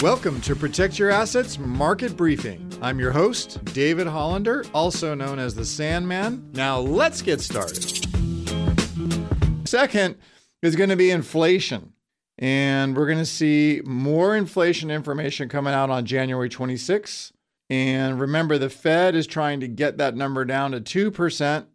Welcome to Protect Your Assets Market Briefing. I'm your host, David Hollander, also known as the Sandman. Now let's get started. Second is going to be inflation. And we're going to see more inflation information coming out on January 26th. And remember, the Fed is trying to get that number down to 2%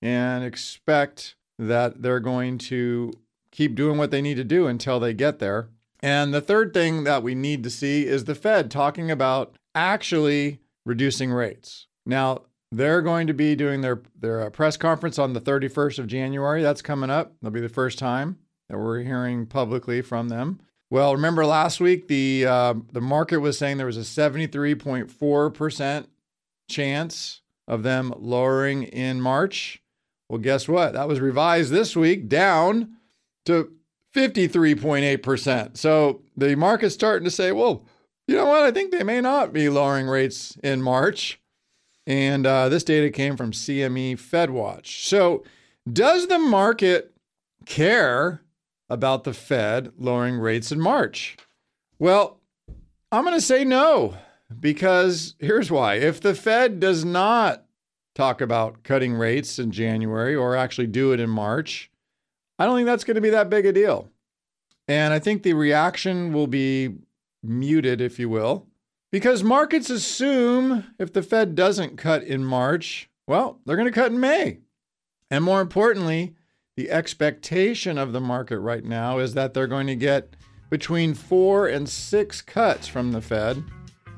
and expect that they're going to keep doing what they need to do until they get there. And the third thing that we need to see is the Fed talking about actually reducing rates. Now, they're going to be doing their press conference on the 31st of January. That's coming up. That'll be the first time that we're hearing publicly from them. Well, remember last week, the market was saying there was a 73.4% chance of them lowering in March. Well, guess what? That was revised this week down to 53.8%. So the market's starting to say, well, you know what? I think they may not be lowering rates in March. And this data came from CME FedWatch. So does the market care about the Fed lowering rates in March? Well, I'm going to say no, because here's why. If the Fed does not talk about cutting rates in January or actually do it in March, I don't think that's going to be that big a deal. And I think the reaction will be muted, if you will, because markets assume if the Fed doesn't cut in March, well, they're going to cut in May. And more importantly, the expectation of the market right now is that they're going to get between 4 and 6 cuts from the Fed